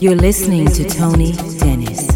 You're listening to Tony Dennis.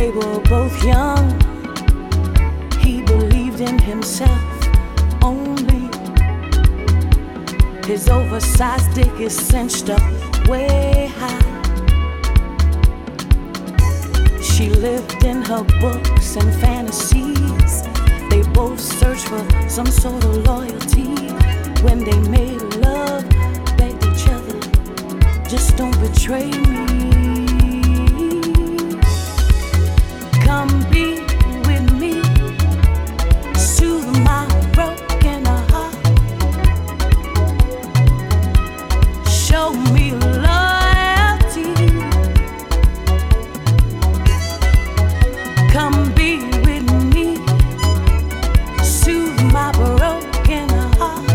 they were both young. He believed in himself only. His oversized dick is cinched up way high. She lived in her books and fantasies. They both searched for some sort of loyalty. When they made love, begged each other, just don't betray me. Come be with me, soothe my broken heart. Show me loyalty. Come be with me, soothe my broken heart.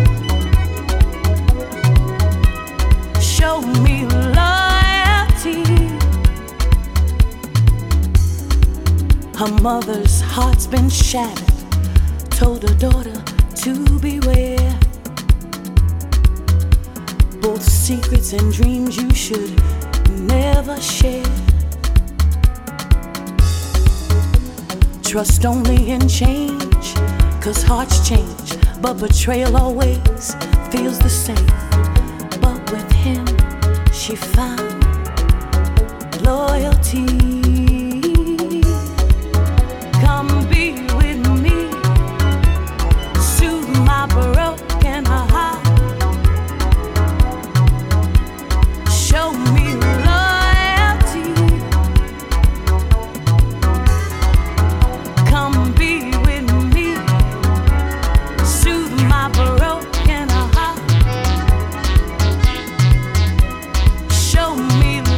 Show me loyalty. Her mother's heart's been shattered, told her daughter to beware. Both secrets and dreams you should never share. Trust only in change, cause hearts change, but betrayal always feels the same. But with him, she found loyalty. Come be with me, soothe my broken heart. Show me loyalty. Come be with me, soothe my broken heart. Show me loyalty.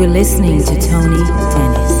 You're listening to Tony Dennis.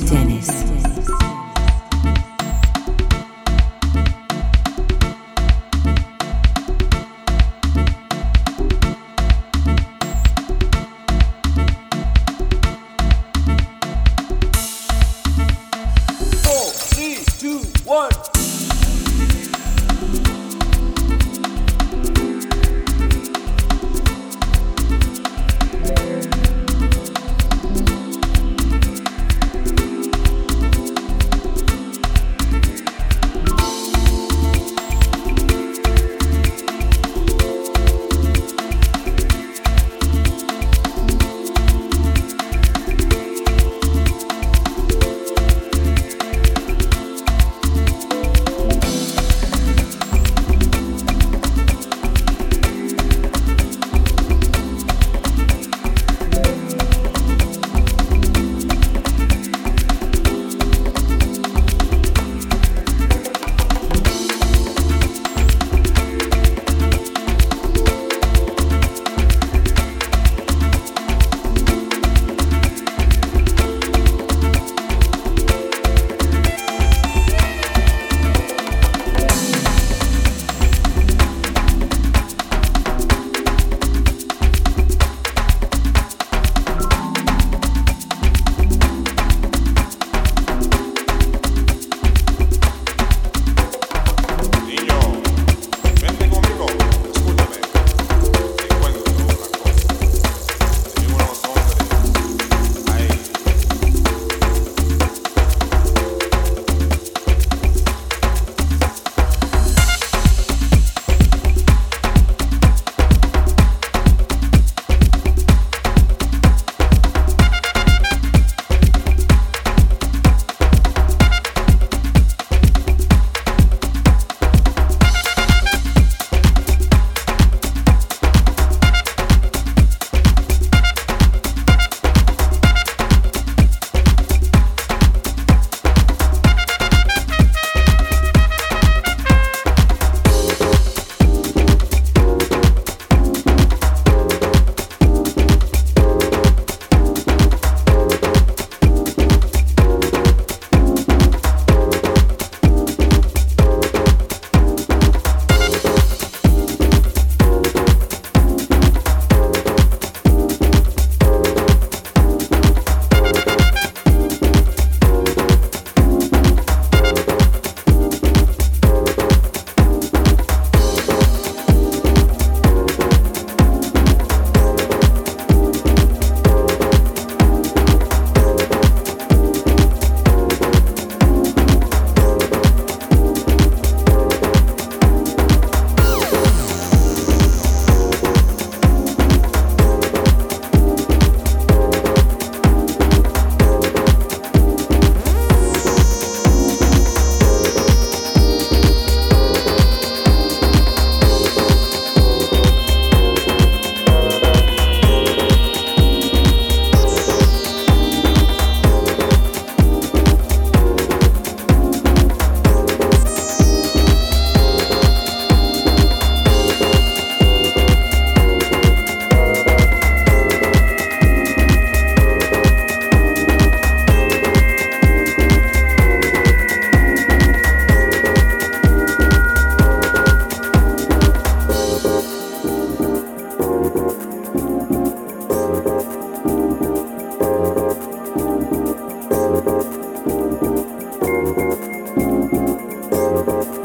Dennis.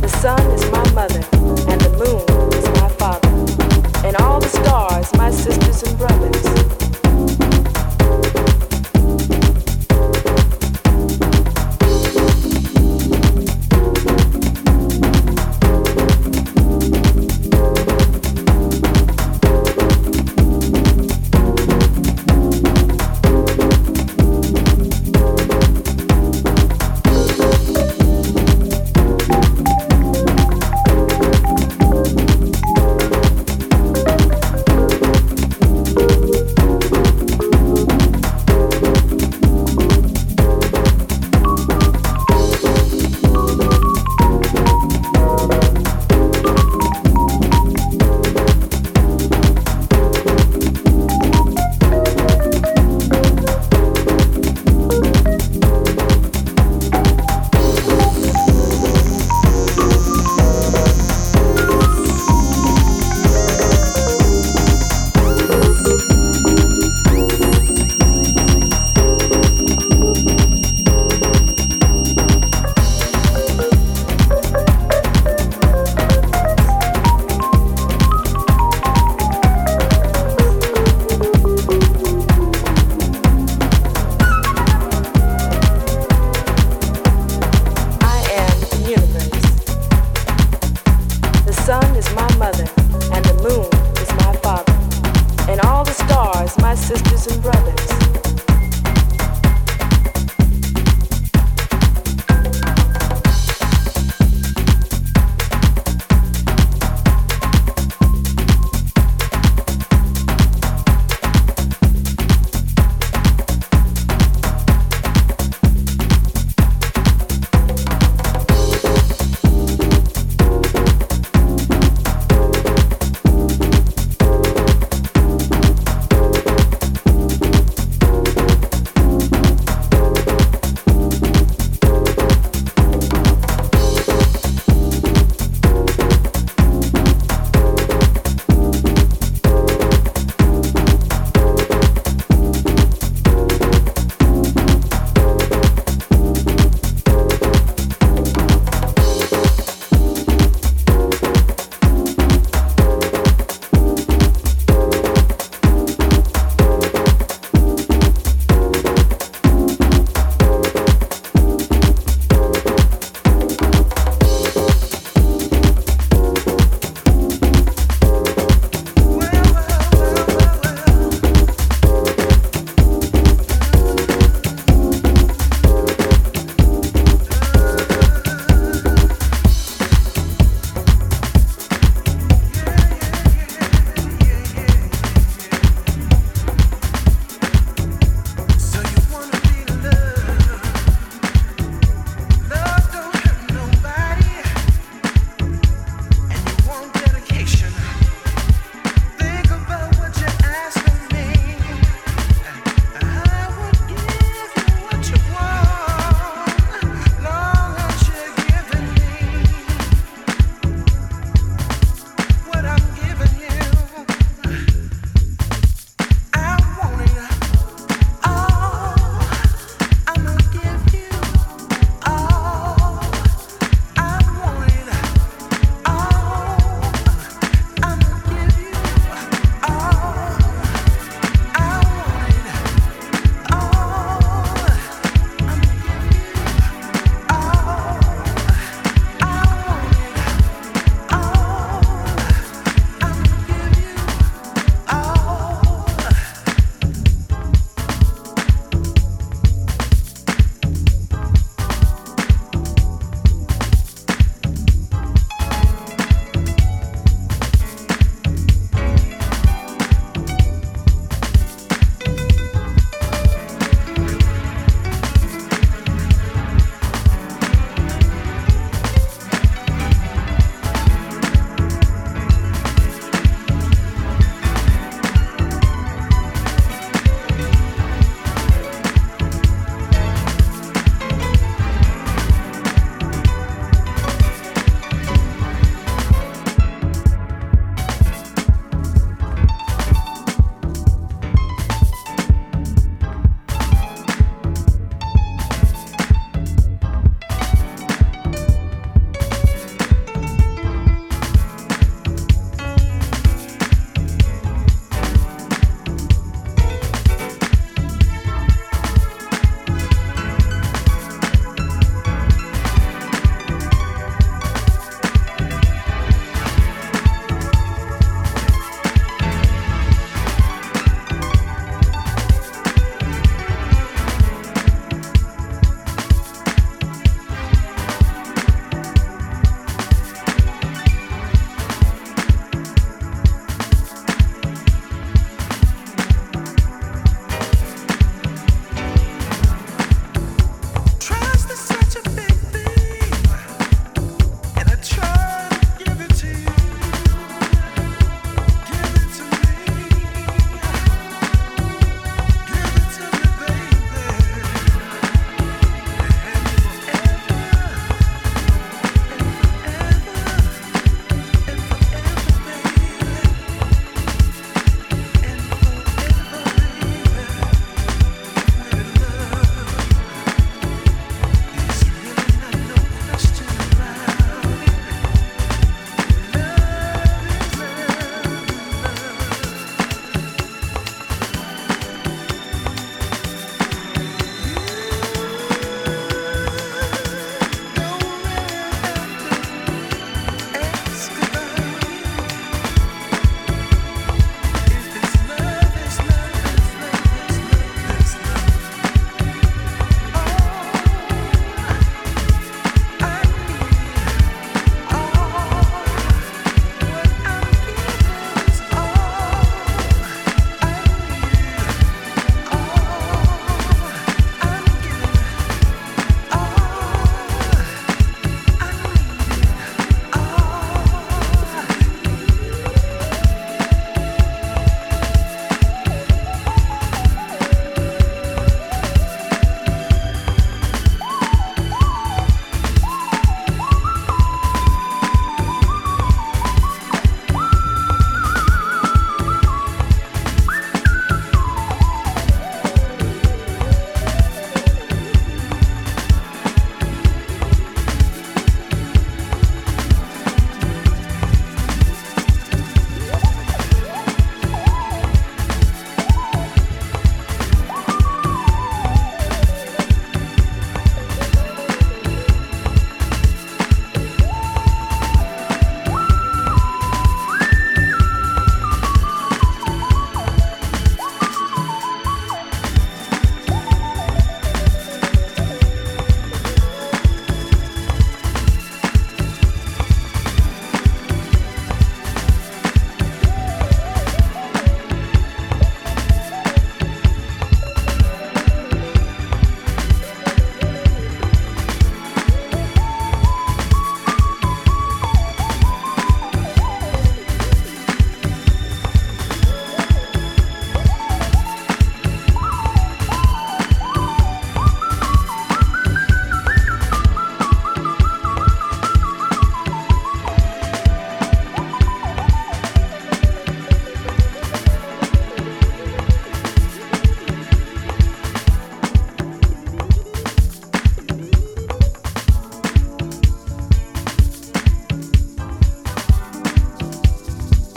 The sun is my mother, and the moon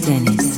Dennis.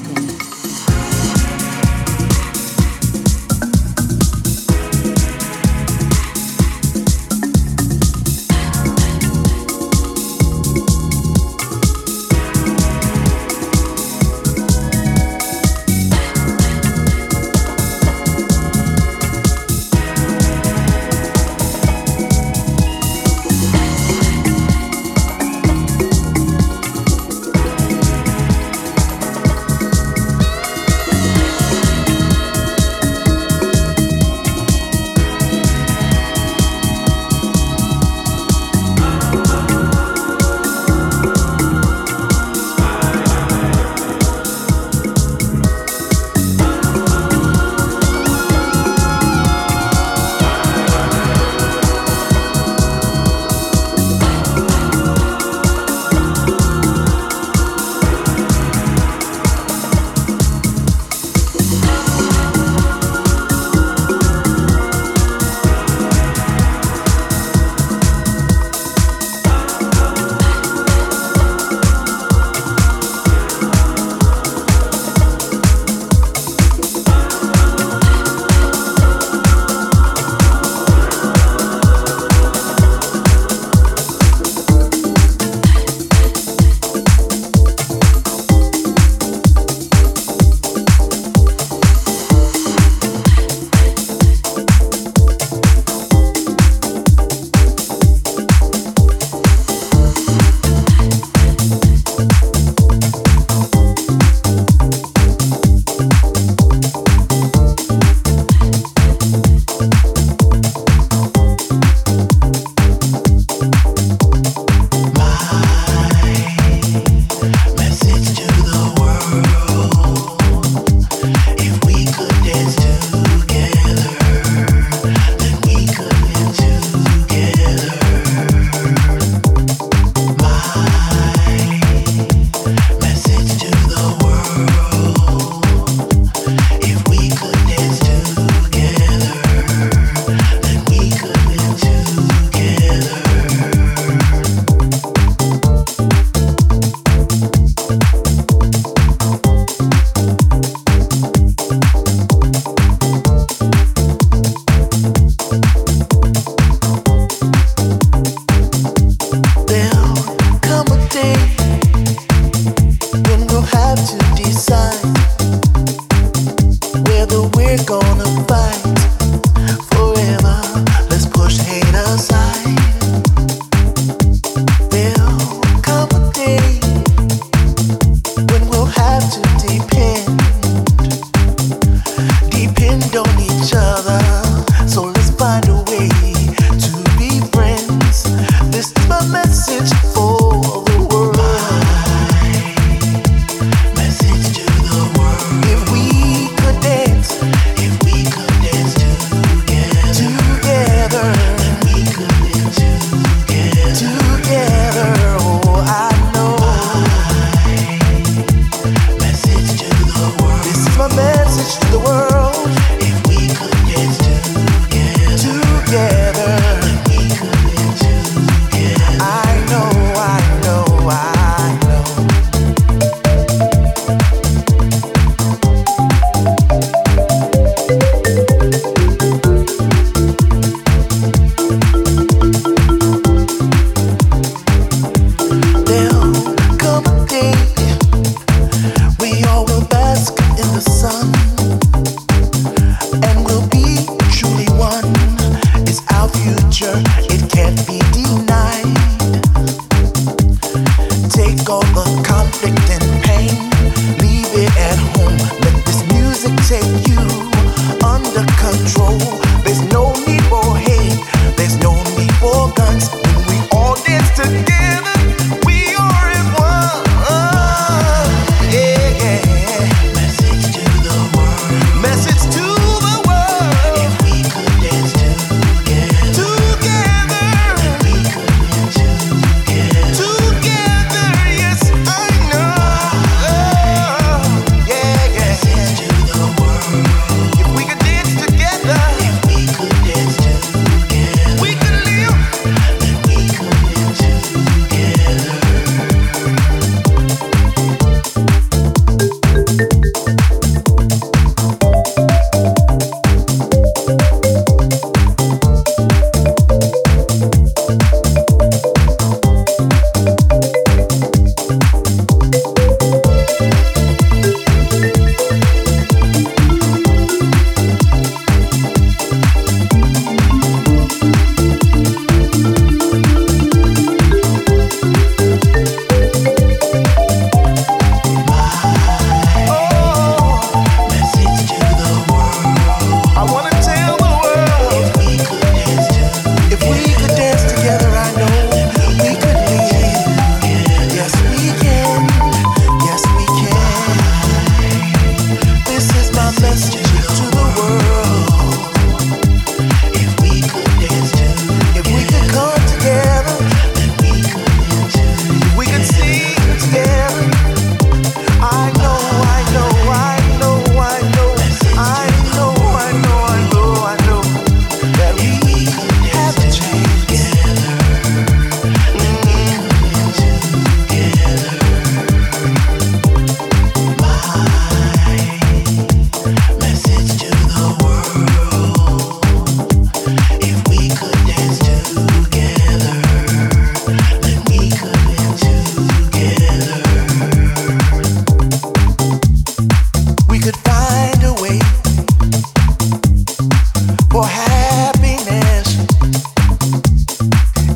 for happiness.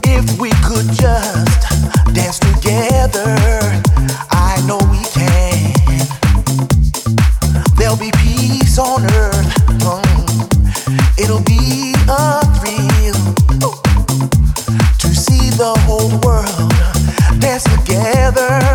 If we could just dance together, I know we can. There'll be peace on earth. It'll be a thrill to see the whole world dance together.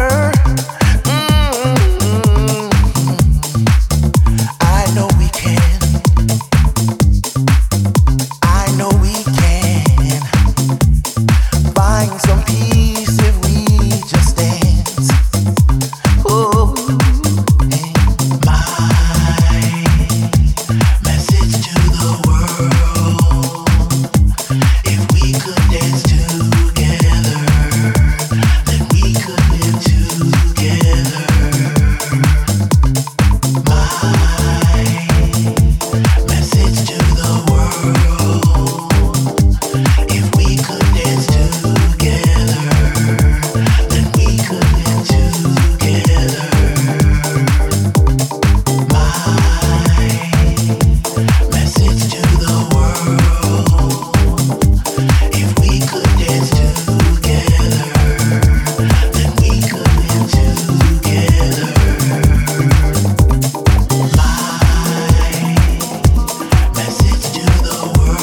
World.